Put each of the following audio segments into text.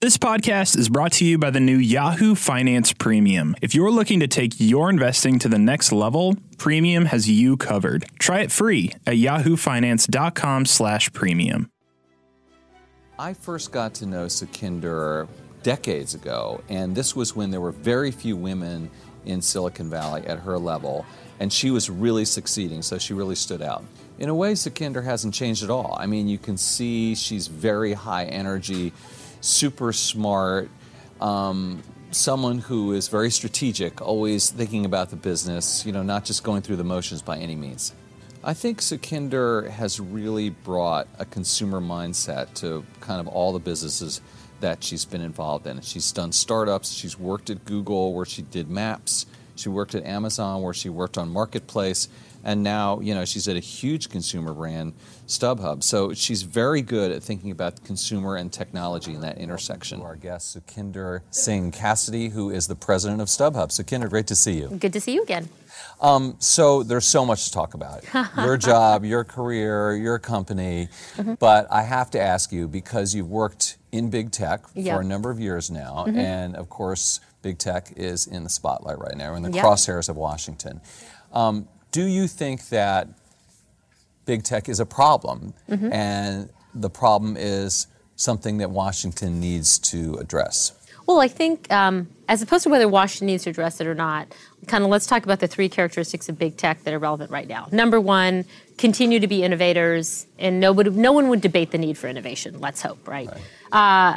This podcast is brought to you by the new Yahoo Finance Premium. If you're looking to take your investing to the next level, Premium has you covered. Try it free at yahoofinance.com/premium. I first got to know Sukhinder decades ago, and this was when there were very few women in Silicon Valley at her level, and she was really succeeding, so she really stood out. In a way, Sukhinder hasn't changed at all. I mean, you can see she's very high energy, super smart, someone who is very strategic, always thinking about the business, you know, not just going through the motions by any means. I think Sukhinder has really brought a consumer mindset to kind of all the businesses that she's been involved in. She's done startups, she's worked at Google where she did maps, she worked at Amazon where she worked on Marketplace, and now, you know, she's at a huge consumer brand, StubHub. So she's very good at thinking about consumer and technology in that intersection. Our guest, Sukhinder Singh Cassidy, who is the president of StubHub. Sukhinder, great to see you. Good to see you again. So there's so much to talk about. Your job, your career, your company. Mm-hmm. But I have to ask you, because you've worked in big tech for a number of years now, mm-hmm. and of course, big tech is in the spotlight right now, in the crosshairs of Washington. Do you think that big tech is a problem, mm-hmm. and the problem is something that Washington needs to address? Well, I think, as opposed to whether Washington needs to address it or not, kind of let's talk about the three characteristics of big tech that are relevant right now. Number one, continue to be innovators, and no one would debate the need for innovation, let's hope, right? But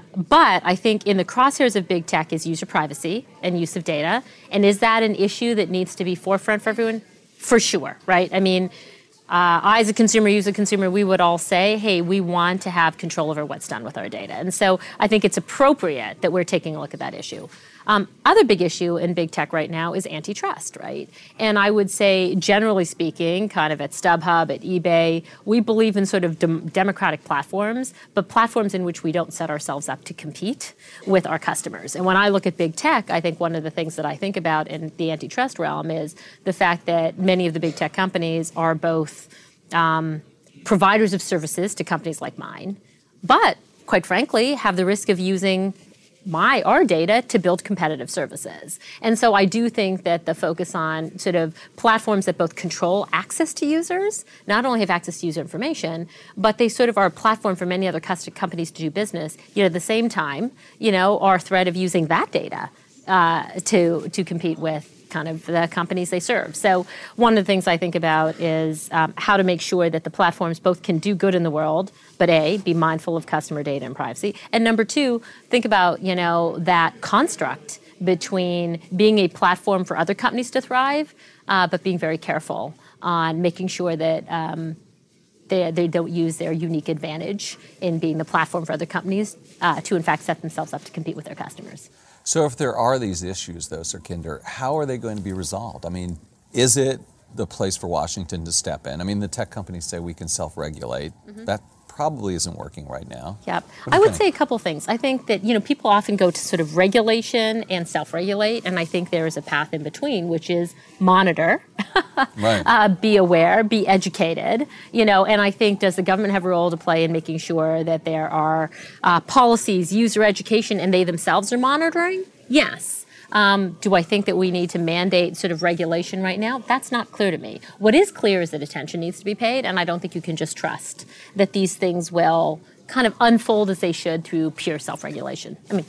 I think in the crosshairs of big tech is user privacy and use of data. And is that an issue that needs to be forefront for everyone? For sure, right? I mean, I as a consumer, you as a consumer, we would all say, hey, we want to have control over what's done with our data. And so I think it's appropriate that we're taking a look at that issue. Other big issue in big tech right now is antitrust, right? And I would say, generally speaking, kind of at StubHub, at eBay, we believe in sort of democratic platforms, but platforms in which we don't set ourselves up to compete with our customers. And when I look at big tech, I think one of the things that I think about in the antitrust realm is the fact that many of the big tech companies are both providers of services to companies like mine, but quite frankly, have the risk of using our data to build competitive services. And so I do think that the focus on sort of platforms that both control access to users, not only have access to user information, but they sort of are a platform for many other companies to do business, yet at the same time, you know, are a threat of using that data to compete with kind of the companies they serve. So one of the things I think about is how to make sure that the platforms both can do good in the world, but A, be mindful of customer data and privacy. And number two, think about, you know, that construct between being a platform for other companies to thrive, but being very careful on making sure that they don't use their unique advantage in being the platform for other companies to, in fact, set themselves up to compete with their customers. So if there are these issues, though, Sukhinder, how are they going to be resolved? I mean, is it the place for Washington to step in? I mean, the tech companies say we can self-regulate. Mm-hmm. That probably isn't working right now. Yeah. I would say a couple things. I think that, you know, people often go to sort of regulation and self-regulate, and I think there is a path in between, which is monitor, right. Be aware, be educated, you know, and I think does the government have a role to play in making sure that there are policies, user education, and they themselves are monitoring? Yes. Do I think that we need to mandate sort of regulation right now? That's not clear to me. What is clear is that attention needs to be paid, and I don't think you can just trust that these things will kind of unfold as they should through pure self-regulation. I mean,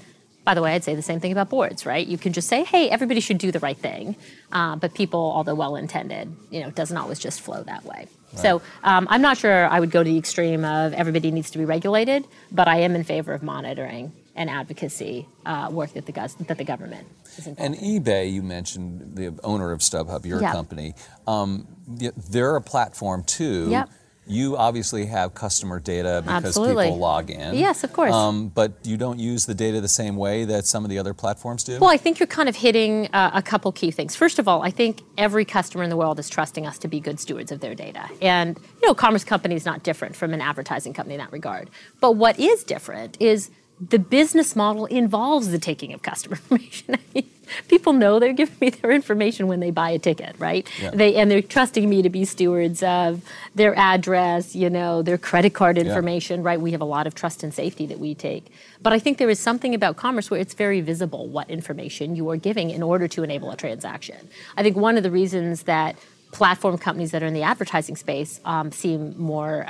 by the way, I'd say the same thing about boards, right? You can just say, hey, everybody should do the right thing, but people, although well-intended, you know, doesn't always just flow that way. Right. So I'm not sure I would go to the extreme of everybody needs to be regulated, but I am in favor of monitoring and advocacy work that the government is involved in. And eBay, you mentioned the owner of StubHub, your company. They're a platform, too. Yep. You obviously have customer data because people log in. Yes, of course. But you don't use the data the same way that some of the other platforms do? Well, I think you're kind of hitting a couple key things. First of all, I think every customer in the world is trusting us to be good stewards of their data. And, you know, a commerce company is not different from an advertising company in that regard. But what is different is the business model involves the taking of customer information. I mean, people know they're giving me their information when they buy a ticket, right? Yeah. They're trusting me to be stewards of their address, their credit card information, right? We have a lot of trust and safety that we take. But I think there is something about commerce where it's very visible what information you are giving in order to enable a transaction. I think one of the reasons that platform companies that are in the advertising space seem more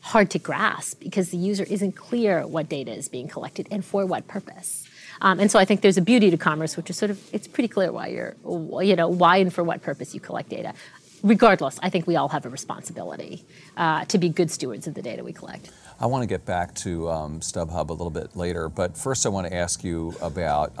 hard to grasp because the user isn't clear what data is being collected and for what purpose. And so I think there's a beauty to commerce, which is sort of, it's pretty clear why why and for what purpose you collect data. Regardless, I think we all have a responsibility to be good stewards of the data we collect. I want to get back to StubHub a little bit later, but first I want to ask you about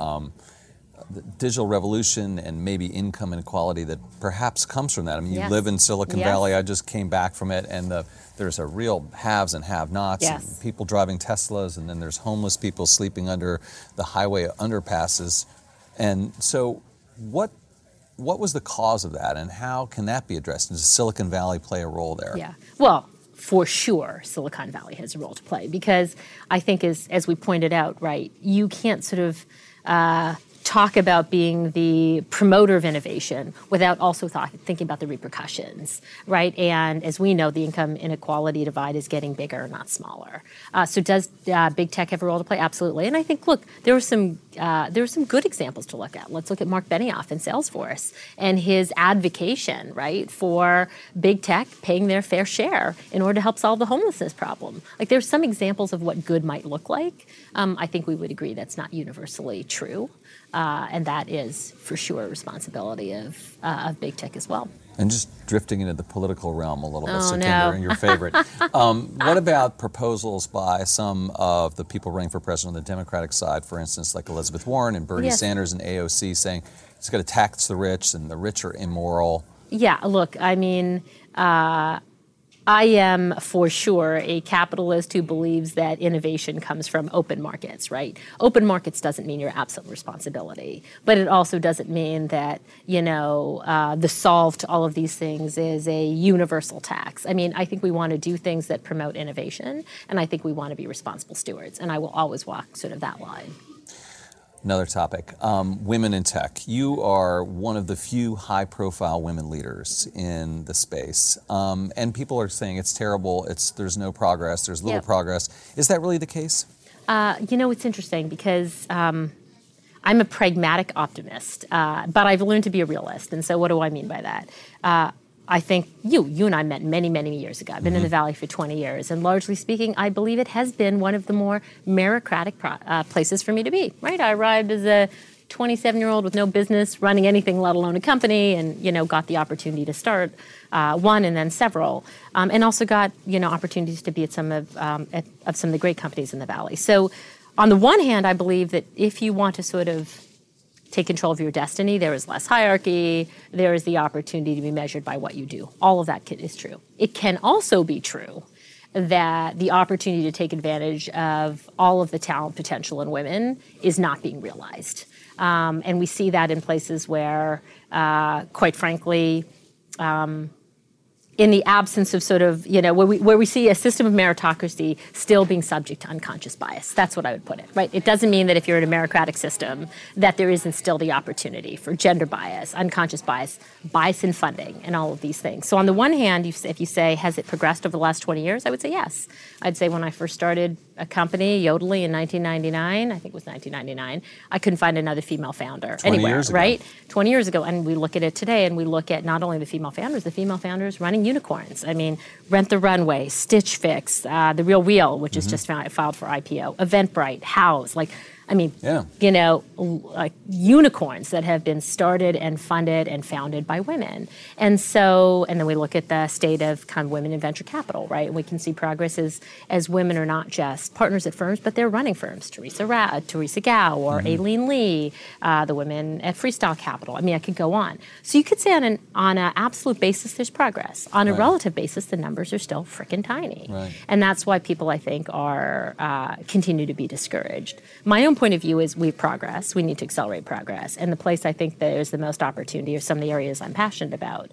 the digital revolution and maybe income inequality that perhaps comes from that. I mean, you live in Silicon Valley. I just came back from it, and there's a real haves and have-nots. Yes. And people driving Teslas, and then there's homeless people sleeping under the highway underpasses. And so what was the cause of that, and how can that be addressed? Does Silicon Valley play a role there? Yeah. Well, for sure, Silicon Valley has a role to play because I think, as we pointed out, right, you can't sort of talk about being the promoter of innovation without also thinking about the repercussions, right? And as we know, the income inequality divide is getting bigger, not smaller. So does big tech have a role to play? Absolutely. And I think, look, there were some good examples to look at. Let's look at Mark Benioff and Salesforce and his advocation, right, for big tech paying their fair share in order to help solve the homelessness problem. Like, there's some examples of what good might look like. I think we would agree that's not universally true. And that is, for sure, a responsibility of big tech as well. And just drifting into the political realm a little bit, Sukhinder, and your favorite. What about proposals by some of the people running for president on the Democratic side, for instance, like Elizabeth Warren and Bernie Sanders and AOC, saying it's going to tax the rich and the rich are immoral? Yeah, look, I mean, I am, for sure, a capitalist who believes that innovation comes from open markets, right? Open markets doesn't mean you're absent responsibility, but it also doesn't mean that, the solve to all of these things is a universal tax. I mean, I think we want to do things that promote innovation, and I think we want to be responsible stewards, and I will always walk sort of that line. Another topic, women in tech. You are one of the few high-profile women leaders in the space. And people are saying it's terrible, there's no progress, there's little progress. Is that really the case? It's interesting because I'm a pragmatic optimist, but I've learned to be a realist. And so what do I mean by that? I think you and I met many, many years ago. I've been in the Valley for 20 years. And largely speaking, I believe it has been one of the more meritocratic places for me to be, right? I arrived as a 27-year-old with no business running anything, let alone a company, and, got the opportunity to start one and then several, and also got, opportunities to be at some of some of the great companies in the Valley. So on the one hand, I believe that if you want to sort of take control of your destiny, there is less hierarchy, there is the opportunity to be measured by what you do. All of that is true. It can also be true that the opportunity to take advantage of all of the talent potential in women is not being realized. And we see that in places where, quite frankly, in the absence of sort of, where we see a system of meritocracy still being subject to unconscious bias. That's what I would put it, right? It doesn't mean that if you're in a meritocratic system that there isn't still the opportunity for gender bias, unconscious bias, bias in funding, and all of these things. So on the one hand, if you say, has it progressed over the last 20 years? I would say yes. I'd say when I first started a company, Yodlee, in 1999, I think it was 1999, I couldn't find another female founder anywhere, right? 20 years ago. And we look at it today, and we look at not only the female founders running unicorns. I mean, Rent the Runway, Stitch Fix, The Real Wheel, which is just filed for IPO, Eventbrite, House, unicorns that have been started and funded and founded by women. And so, and then we look at the state of kind of women in venture capital, right? And we can see progress as women are not just partners at firms, but they're running firms. Teresa Gao or Aileen Lee, the women at Freestyle Capital. I mean, I could go on. So you could say on an absolute basis, there's progress. On a relative basis, the numbers are still frickin' tiny. Right. And that's why people, I think, are continue to be discouraged. My own point of view is we need to accelerate progress. And the place I think there's the most opportunity are some of the areas I'm passionate about.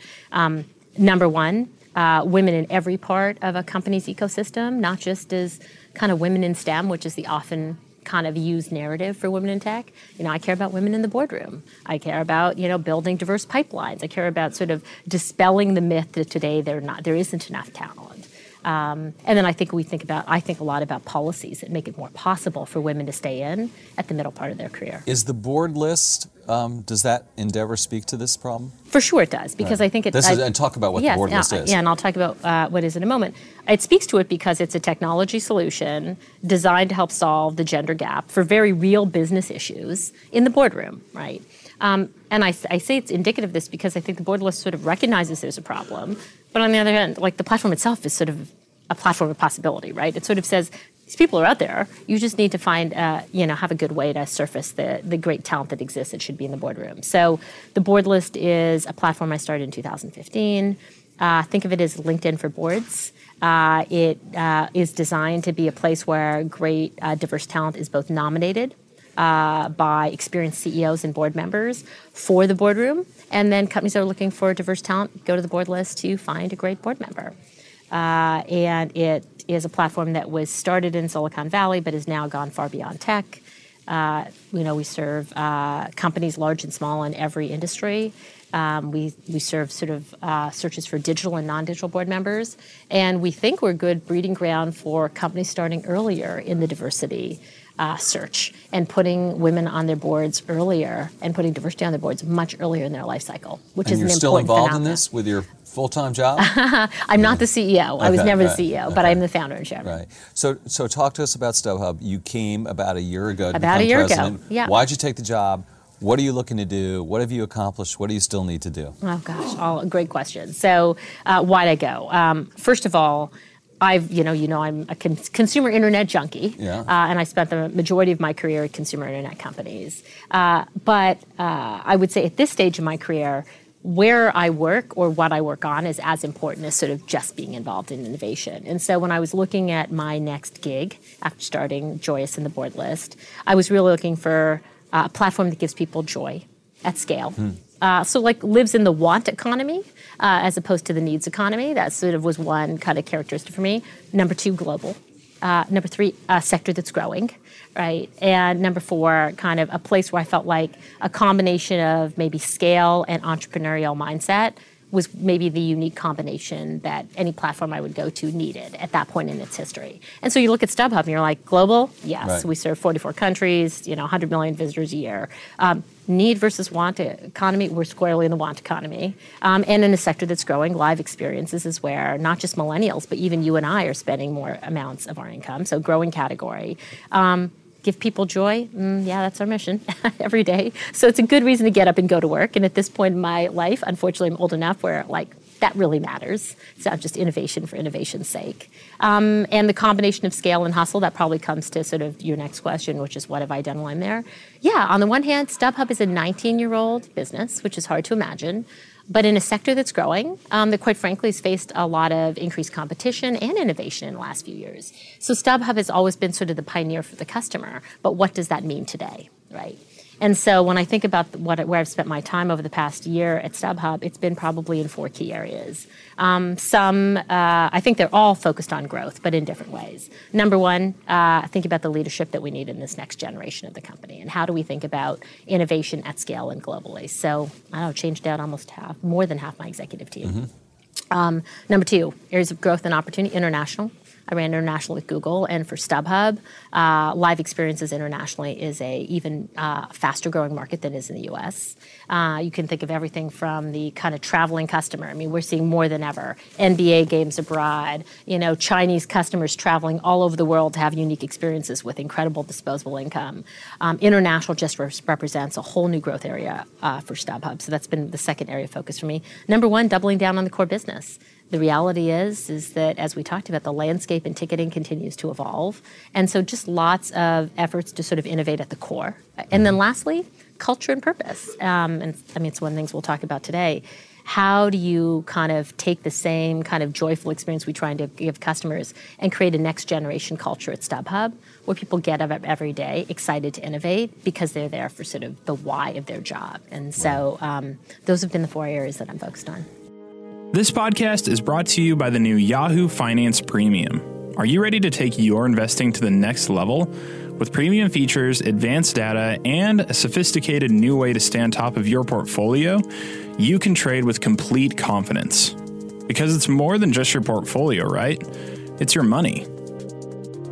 Number one, women in every part of a company's ecosystem, not just as kind of women in STEM, which is the often kind of used narrative for women in tech. You know, I care about women in the boardroom. I care about, you know, building diverse pipelines. I care about sort of dispelling the myth that today there isn't enough talent. And then I think a lot about policies that make it more possible for women to stay in at the middle part of their career. Is the board list, does that endeavor speak to this problem? For sure it does, because right. I think it does. And talk about what the board list is. Yeah, and I'll talk about what is in a moment. It speaks to it because it's a technology solution designed to help solve the gender gap for very real business issues in the boardroom, right? And I say it's indicative of this because I think the board list sort of recognizes there's a problem. But on the other hand, like the platform itself is sort of a platform of possibility, right? It sort of says, these people are out there. You just need to find, have a good way to surface the great talent that exists that should be in the boardroom. So the board list is a platform I started in 2015. Think of it as LinkedIn for boards. It is designed to be a place where great diverse talent is both nominated by experienced CEOs and board members for the boardroom. And then companies that are looking for diverse talent go to the board list to find a great board member. And it is a platform that was started in Silicon Valley but has now gone far beyond tech. We serve companies large and small in every industry. We serve sort of searches for digital and non-digital board members. And we think we're good breeding ground for companies starting earlier in the diversity search and putting women on their boards earlier and putting diversity on their boards much earlier in their life cycle, which is an important phenomenon. And you're still involved in this with your full-time job? I'm not the CEO. Okay, I was never the CEO, but I'm the founder and chairman. Right. So talk to us about StubHub. You came about a year ago to become president. Yeah. Why'd you take the job? What are you looking to do? What have you accomplished? What do you still need to do? Oh, gosh, all great questions. So why'd I go? First of all, I'm a consumer internet junkie, and I spent the majority of my career at consumer internet companies. But I would say at this stage of my career, where I work or what I work on is as important as sort of just being involved in innovation. And so when I was looking at my next gig after starting Joyous and the board list, I was really looking for a platform that gives people joy at scale. Lives in the want economy as opposed to the needs economy. That sort of was one kind of characteristic for me. Number two, global. Number three, a sector that's growing, right? And number four, kind of a place where I felt like a combination of maybe scale and entrepreneurial mindset was maybe the unique combination that any platform I would go to needed at that point in its history. And so you look at StubHub and you're like, global? Yes, right. We serve 44 countries, 100 million visitors a year. Need versus want economy, we're squarely in the want economy. And in a sector that's growing, live experiences is where not just millennials, but even you and I are spending more amounts of our income, so growing category. Give people joy, that's our mission every day. So it's a good reason to get up and go to work. And at this point in my life, unfortunately, I'm old enough where that really matters. It's not just innovation for innovation's sake. And the combination of scale and hustle, that probably comes to sort of your next question, which is what have I done while I'm there? Yeah, on the one hand, StubHub is a 19-year-old business, which is hard to imagine, but in a sector that's growing, that quite frankly has faced a lot of increased competition and innovation in the last few years. So StubHub has always been sort of the pioneer for the customer, but what does that mean today, right? And so when I think about where I've spent my time over the past year at StubHub, it's been probably in four key areas. I think they're all focused on growth, but in different ways. Number one, think about the leadership that we need in this next generation of the company, and how do we think about innovation at scale and globally. So I've changed out more than half my executive team. Mm-hmm. Number two, areas of growth and opportunity, international. I ran international at Google, and for StubHub, live experiences internationally is a even faster growing market than is in the U.S. You can think of everything from the kind of traveling customer. I mean, we're seeing more than ever NBA games abroad, Chinese customers traveling all over the world to have unique experiences with incredible disposable income. International just represents a whole new growth area for StubHub, so that's been the second area of focus for me. Number one, doubling down on the core business. The reality is that, as we talked about, the landscape in ticketing continues to evolve. And so just lots of efforts to sort of innovate at the core. And then lastly, culture and purpose. It's one of the things we'll talk about today. How do you kind of take the same kind of joyful experience we're trying to give customers and create a next generation culture at StubHub where people get up every day excited to innovate because they're there for sort of the why of their job. And so those have been the four areas that I'm focused on. This podcast is brought to you by the new Yahoo Finance Premium. Are you ready to take your investing to the next level? With premium features, advanced data, and a sophisticated new way to stay on top of your portfolio, you can trade with complete confidence. Because it's more than just your portfolio, right? It's your money.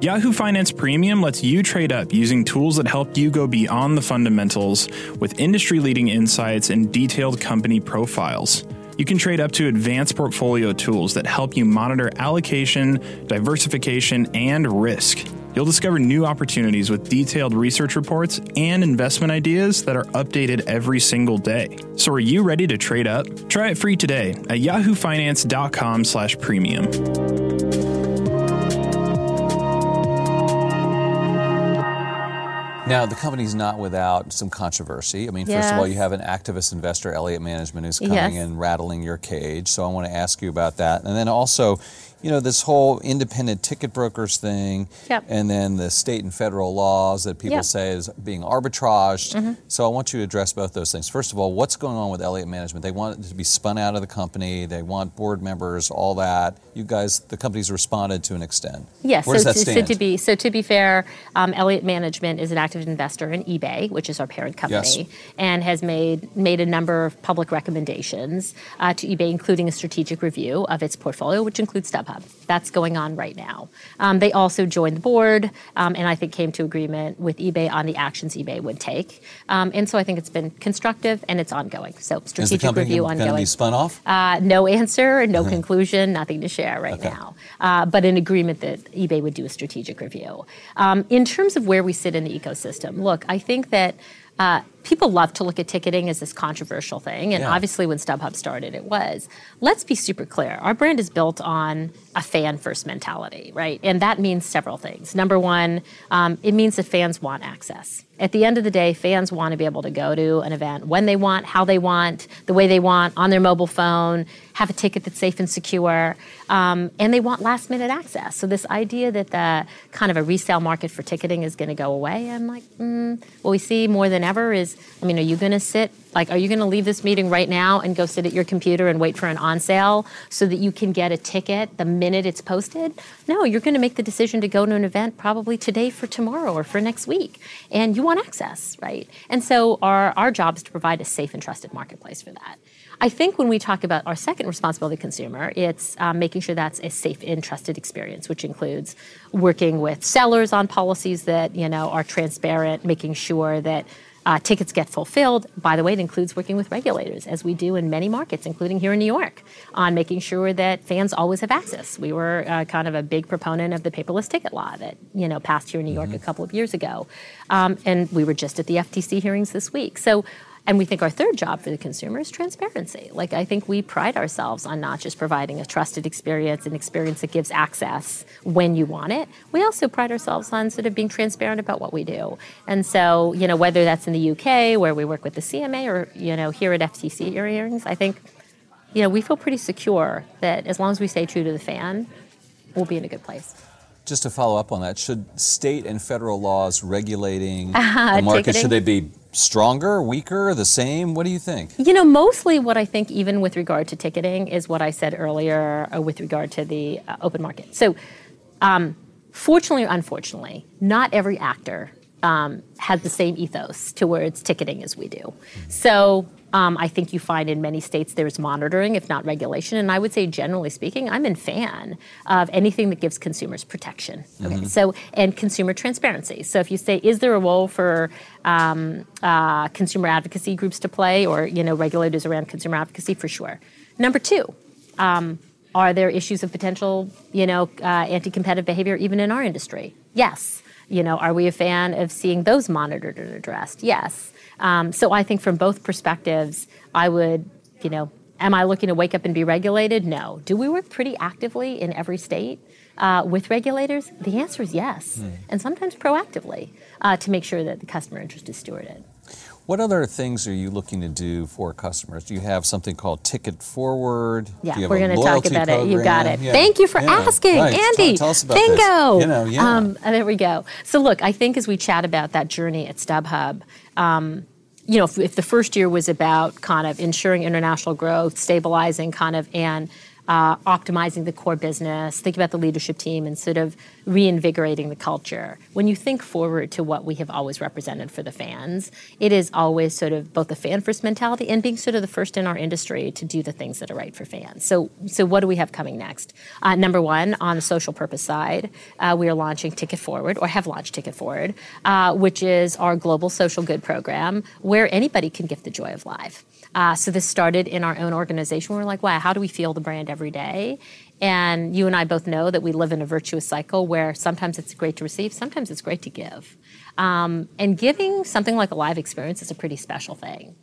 Yahoo Finance Premium lets you trade up using tools that help you go beyond the fundamentals with industry-leading insights and detailed company profiles. You can trade up to advanced portfolio tools that help you monitor allocation, diversification, and risk. You'll discover new opportunities with detailed research reports and investment ideas that are updated every single day. So are you ready to trade up? Try it free today at yahoofinance.com/premium. Now, the company's not without some controversy. I mean, First of all, you have an activist investor, Elliott Management, who's coming in rattling your cage. So I want to ask you about that. And then also, you know, this whole independent ticket brokers thing, and then the state and federal laws that people say is being arbitraged. So I want you to address both those things. First of all, what's going on with Elliott Management? They want it to be spun out of the company. They want board members, all that. You guys, the company's responded to an extent. Where does that stand? So to be fair, Elliott Management is an active investor in eBay, which is our parent company, and has made a number of public recommendations to eBay, including a strategic review of its portfolio, which includes StubHub. That's going on right now. They also joined the board and I think came to agreement with eBay on the actions eBay would take. And so I think it's been constructive and it's ongoing. So strategic review ongoing. Is the company going to be spun off? No answer, no conclusion, nothing to share right now. But an agreement that eBay would do a strategic review. In terms of where we sit in the ecosystem, look, I think that people love to look at ticketing as this controversial thing. And obviously when StubHub started, it was. Let's be super clear. Our brand is built on a fan-first mentality, right? And that means several things. Number one, it means that fans want access. At the end of the day, fans want to be able to go to an event when they want, how they want, the way they want, on their mobile phone, have a ticket that's safe and secure, and they want last-minute access. So this idea that the kind of a resale market for ticketing is going to go away, I'm like, what we see more than ever is, I mean, are you going to sit? Like, are you going to leave this meeting right now and go sit at your computer and wait for an on sale so that you can get a ticket the minute it's posted? No, you're going to make the decision to go to an event probably today for tomorrow or for next week. And you want access, right? And so our job is to provide a safe and trusted marketplace for that. I think when we talk about our second responsibility to consumer, it's making sure that's a safe and trusted experience, which includes working with sellers on policies that, you know, are transparent, making sure that tickets get fulfilled. By the way, it includes working with regulators, as we do in many markets, including here in New York, on making sure that fans always have access. We were kind of a big proponent of the paperless ticket law that, you know, passed here in New York a couple of years ago. And we were just at the FTC hearings this week. And we think our third job for the consumer is transparency. Like, I think we pride ourselves on not just providing a trusted experience, an experience that gives access when you want it. We also pride ourselves on sort of being transparent about what we do. And so, you know, whether that's in the UK, where we work with the CMA, or, you know, here at FTC hearings, I think, you know, we feel pretty secure that as long as we stay true to the fan, we'll be in a good place. Just to follow up on that, should state and federal laws regulating the market, should they be stronger, weaker, the same? What do you think? You know, mostly what I think, even with regard to ticketing, is what I said earlier with regard to the open market. So, fortunately or unfortunately, not every actor has the same ethos towards ticketing as we do. So, I think you find in many states there's monitoring, if not regulation. And I would say, generally speaking, I'm a fan of anything that gives consumers protection. Okay, so, and consumer transparency. So if you say, is there a role for consumer advocacy groups to play, or, you know, regulators around consumer advocacy? For sure. Number two, are there issues of potential, you know, anti-competitive behavior even in our industry? Yes. You know, are we a fan of seeing those monitored and addressed? Yes. So I think from both perspectives, I would, you know, am I looking to wake up and be regulated? No. Do we work pretty actively in every state with regulators? The answer is yes, and sometimes proactively to make sure that the customer interest is stewarded. What other things are you looking to do for customers? Do you have something called Ticket Forward? Yeah, we're going to talk about it. You got it. Yeah. Thank you for asking, right. Andy. Tell us about this. Bingo. You know, there we go. So look, I think as we chat about that journey at StubHub, you know, if the first year was about kind of ensuring international growth, stabilizing kind of, and optimizing the core business, think about the leadership team, and sort of reinvigorating the culture. When you think forward to what we have always represented for the fans, it is always sort of both the fan-first mentality and being sort of the first in our industry to do the things that are right for fans. So what do we have coming next? Number one, on the social purpose side, we are launching Ticket Forward, or have launched Ticket Forward, which is our global social good program where anybody can gift the joy of life. So this started in our own organization. We're like, wow, how do we feel the brand every day? And you and I both know that we live in a virtuous cycle where sometimes it's great to receive, sometimes it's great to give. And giving something like a live experience is a pretty special thing.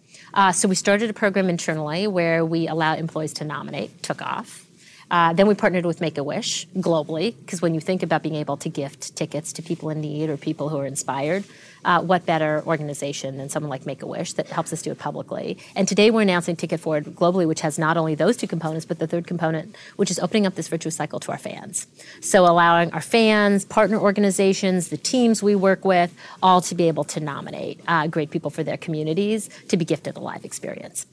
So we started a program internally where we allow employees to nominate, took off. Then we partnered with Make-A-Wish globally, because when you think about being able to gift tickets to people in need or people who are inspired, what better organization than someone like Make-A-Wish that helps us do it publicly? And today we're announcing Ticket Forward globally, which has not only those two components, but the third component, which is opening up this virtuous cycle to our fans. So allowing our fans, partner organizations, the teams we work with, all to be able to nominate great people for their communities to be gifted a live experience.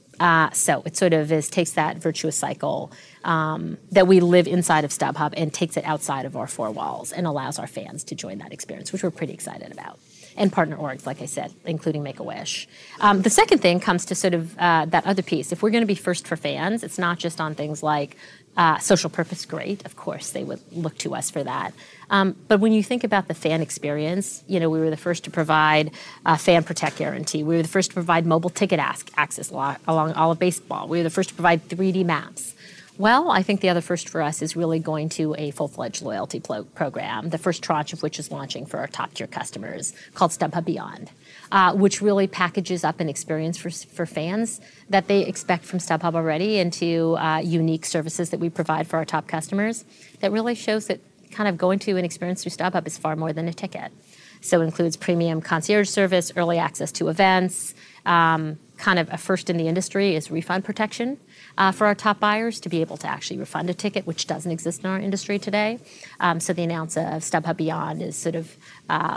So it sort of takes that virtuous cycle that we live inside of StubHub and takes it outside of our four walls and allows our fans to join that experience, which we're pretty excited about. And partner orgs, like I said, including Make-A-Wish. The second thing comes to sort of that other piece. If we're going to be first for fans, it's not just on things like social purpose, great. Of course, they would look to us for that. But when you think about the fan experience, you know, we were the first to provide a fan protect guarantee. We were the first to provide mobile ticket access along all of baseball. We were the first to provide 3D maps. Well, I think the other first for us is really going to a full-fledged loyalty program, the first tranche of which is launching for our top-tier customers called StubHub Beyond, which really packages up an experience for fans that they expect from StubHub already into unique services that we provide for our top customers that really shows that kind of going to an experience through StubHub is far more than a ticket. So it includes premium concierge service, early access to events, kind of a first in the industry is refund protection for our top buyers to be able to actually refund a ticket, which doesn't exist in our industry today. So the announcement of StubHub Beyond is sort of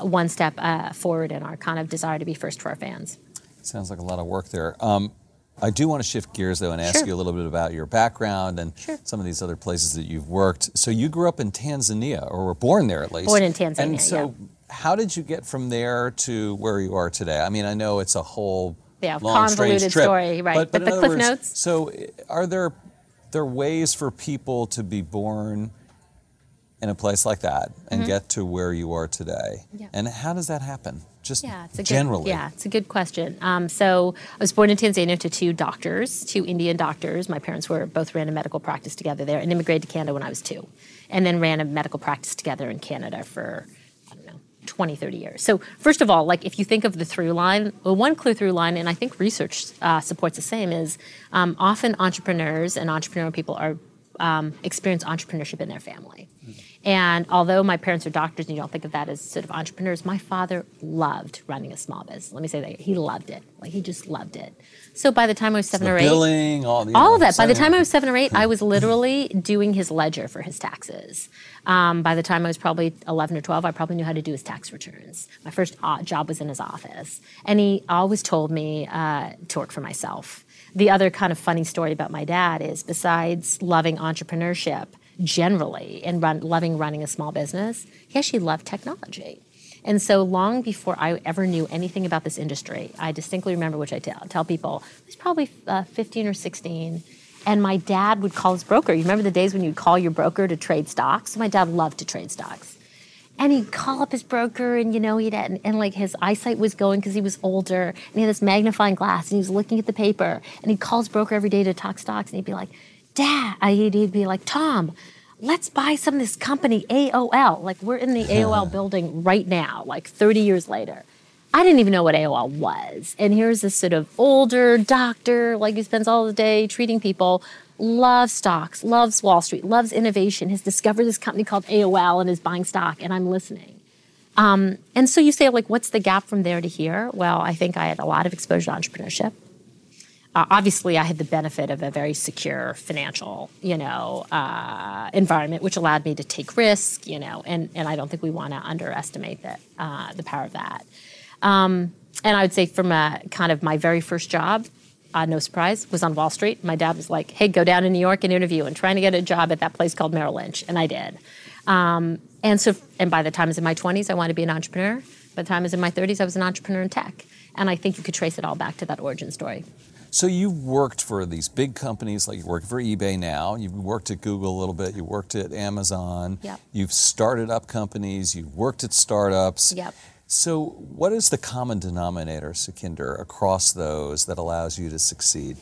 one step forward in our kind of desire to be first for our fans. Sounds like a lot of work there. I do want to shift gears, though, and ask you a little bit about your background and some of these other places that you've worked. So you grew up in Tanzania, or were born there at least. Born in Tanzania, and so how did you get from there to where you are today? I mean, I know it's a whole... long, convoluted story, right? But the cliff notes. So, are there ways for people to be born in a place like that and get to where you are today? Yeah. And how does that happen? Just generally. It's a good question. So I was born in Tanzania to two Indian doctors. My parents both ran a medical practice together there and immigrated to Canada when I was two, and then ran a medical practice together in Canada for 20, 30 years. So first of all, like if you think of the through line, one through line, and I think research supports the same, is often entrepreneurs and entrepreneurial people experience entrepreneurship in their family. And although my parents are doctors and you don't think of that as sort of entrepreneurs, my father loved running a small business. Let me say that. He loved it. Like he just loved it. So by the time I was seven or eight. Billing, all of that. By the time I was 7 or 8, I was literally doing his ledger for his taxes. By the time I was probably 11 or 12, I probably knew how to do his tax returns. My first job was in his office. And he always told me to work for myself. The other kind of funny story about my dad is, besides loving entrepreneurship generally and loving running a small business, he actually loved technology. And so long before I ever knew anything about this industry, I distinctly remember, which I tell people, I was probably 15 or 16, and my dad would call his broker. You remember the days when you'd call your broker to trade stocks? My dad loved to trade stocks. And he'd call up his broker, and he'd like his eyesight was going because he was older, and he had this magnifying glass, and he was looking at the paper, and he'd call his broker every day to talk stocks, and he'd be like, "Dad," he'd be like, "Tom, let's buy some of this company AOL." Like we're in the AOL building right now, like 30 years later. I didn't even know what AOL was, and here's this sort of older doctor, like he spends all the day treating people. Loves stocks, loves Wall Street, loves innovation, has discovered this company called AOL and is buying stock, and I'm listening. And so you say, like, what's the gap from there to here? Well, I think I had a lot of exposure to entrepreneurship. Obviously, I had the benefit of a very secure financial, environment, which allowed me to take risk, and I don't think we want to underestimate that the power of that. And I would say from my very first job, no surprise, was on Wall Street. My dad was like, hey, go down to New York and interview, and trying to get a job at that place called Merrill Lynch. And I did. And by the time I was in my 20s, I wanted to be an entrepreneur. By the time I was in my 30s, I was an entrepreneur in tech. And I think you could trace it all back to that origin story. So you've worked for these big companies, like you work for eBay now, you've worked at Google a little bit, you worked at Amazon, yep. You've started up companies, you've worked at startups. Yep. So what is the common denominator, Sukhinder, across those that allows you to succeed?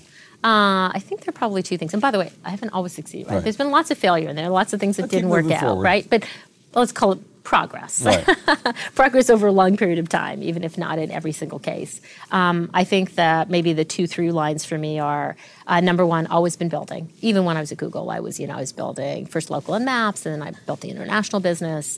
I think there are probably two things. And by the way, I haven't always succeeded, right? There's been lots of failure, and there are lots of things that didn't work out, forward. Right? But let's call it progress. Right. Progress over a long period of time, even if not in every single case. I think that maybe the two through lines for me are, number one, always been building. Even when I was at Google, I was building first local and maps, and then I built the international business.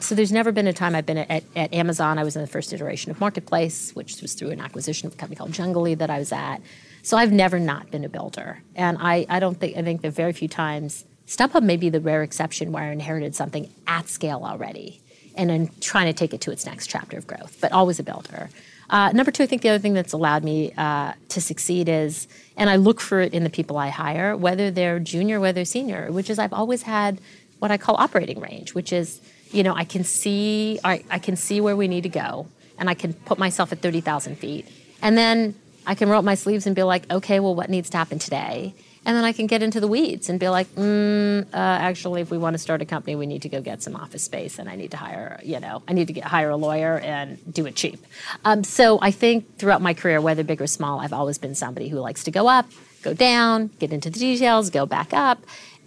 So there's never been a time I've been at Amazon. I was in the first iteration of Marketplace, which was through an acquisition of a company called Jungly that I was at. So I've never not been a builder. And I think there are very few times. StubHub may be the rare exception where I inherited something at scale already and then trying to take it to its next chapter of growth, but always a builder. Number two, I think the other thing that's allowed me to succeed is, and I look for it in the people I hire, whether they're junior, whether they're senior, which is I've always had what I call operating range, which is, I can see where we need to go, and I can put myself at 30,000 feet. And then I can roll up my sleeves and be like, okay, well, what needs to happen today? And then I can get into the weeds and be like, actually, if we want to start a company, we need to go get some office space, and I need to hire a lawyer and do it cheap. So I think throughout my career, whether big or small, I've always been somebody who likes to go up, go down, get into the details, go back up,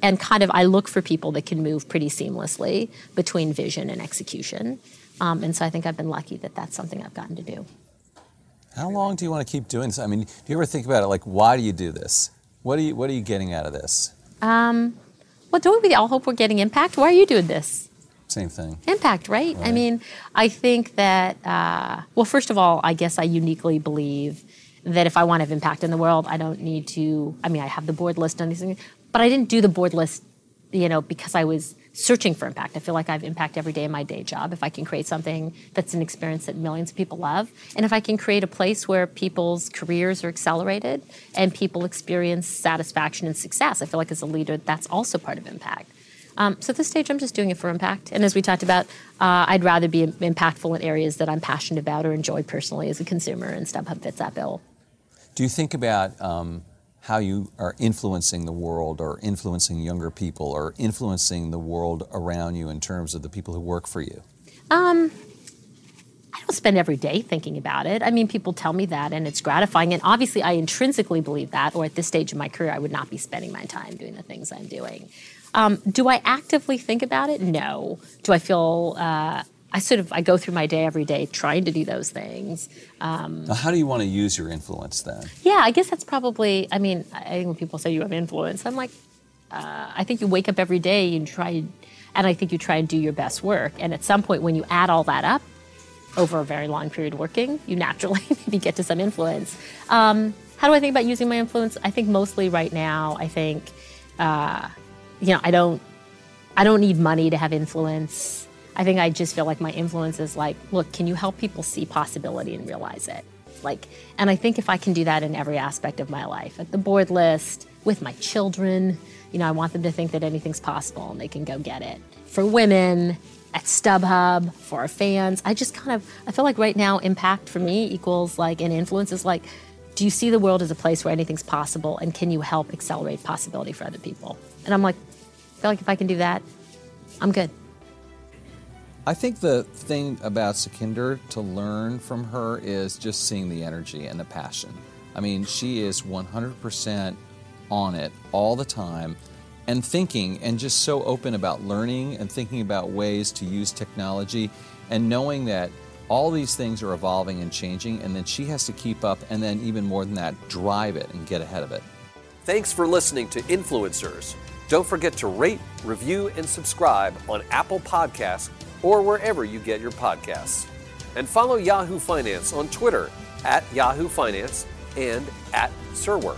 and I look for people that can move pretty seamlessly between vision and execution. And so I think I've been lucky that that's something I've gotten to do. How long do you want to keep doing this? I mean, do you ever think about it, like, why do you do this? What are you getting out of this? Well, don't we all hope we're getting impact? Why are you doing this? Same thing. Impact, right? I mean, I think that, first of all, I guess I uniquely believe that if I want to have impact in the world, I don't need to, I have the board list on these things, but I didn't do the board list, because I was searching for impact. I feel like I have impact every day in my day job. If I can create something that's an experience that millions of people love, and if I can create a place where people's careers are accelerated and people experience satisfaction and success, I feel like as a leader, that's also part of impact. So at this stage, I'm just doing it for impact. And as we talked about, I'd rather be impactful in areas that I'm passionate about or enjoy personally as a consumer, and StubHub fits that bill. Do you think about how you are influencing the world or influencing younger people or influencing the world around you in terms of the people who work for you? I don't spend every day thinking about it. People tell me that, and it's gratifying. And obviously, I intrinsically believe that, or at this stage in my career, I would not be spending my time doing the things I'm doing. Do I actively think about it? No. Do I feel... I go through my day every day trying to do those things. How do you want to use your influence then? Yeah, I guess that's probably, I think when people say you have influence, I'm like, I think you wake up every day and try and do your best work. And at some point when you add all that up over a very long period working, you naturally maybe get to some influence. How do I think about using my influence? I think mostly right now, I don't need money to have influence. I think I just feel like my influence is like, look, can you help people see possibility and realize it? And I think if I can do that in every aspect of my life, at the board list, with my children, I want them to think that anything's possible and they can go get it. For women, at StubHub, for our fans, I feel like right now impact for me equals and influence is like, do you see the world as a place where anything's possible, and can you help accelerate possibility for other people? And I'm like, I feel like if I can do that, I'm good. I think the thing about Sukhinder to learn from her is just seeing the energy and the passion. She is 100% on it all the time and thinking and just so open about learning and thinking about ways to use technology and knowing that all these things are evolving and changing, and then she has to keep up, and then even more than that, drive it and get ahead of it. Thanks for listening to Influencers. Don't forget to rate, review, and subscribe on Apple Podcasts or wherever you get your podcasts. And follow Yahoo Finance on Twitter @Yahoo Finance and @SirWer.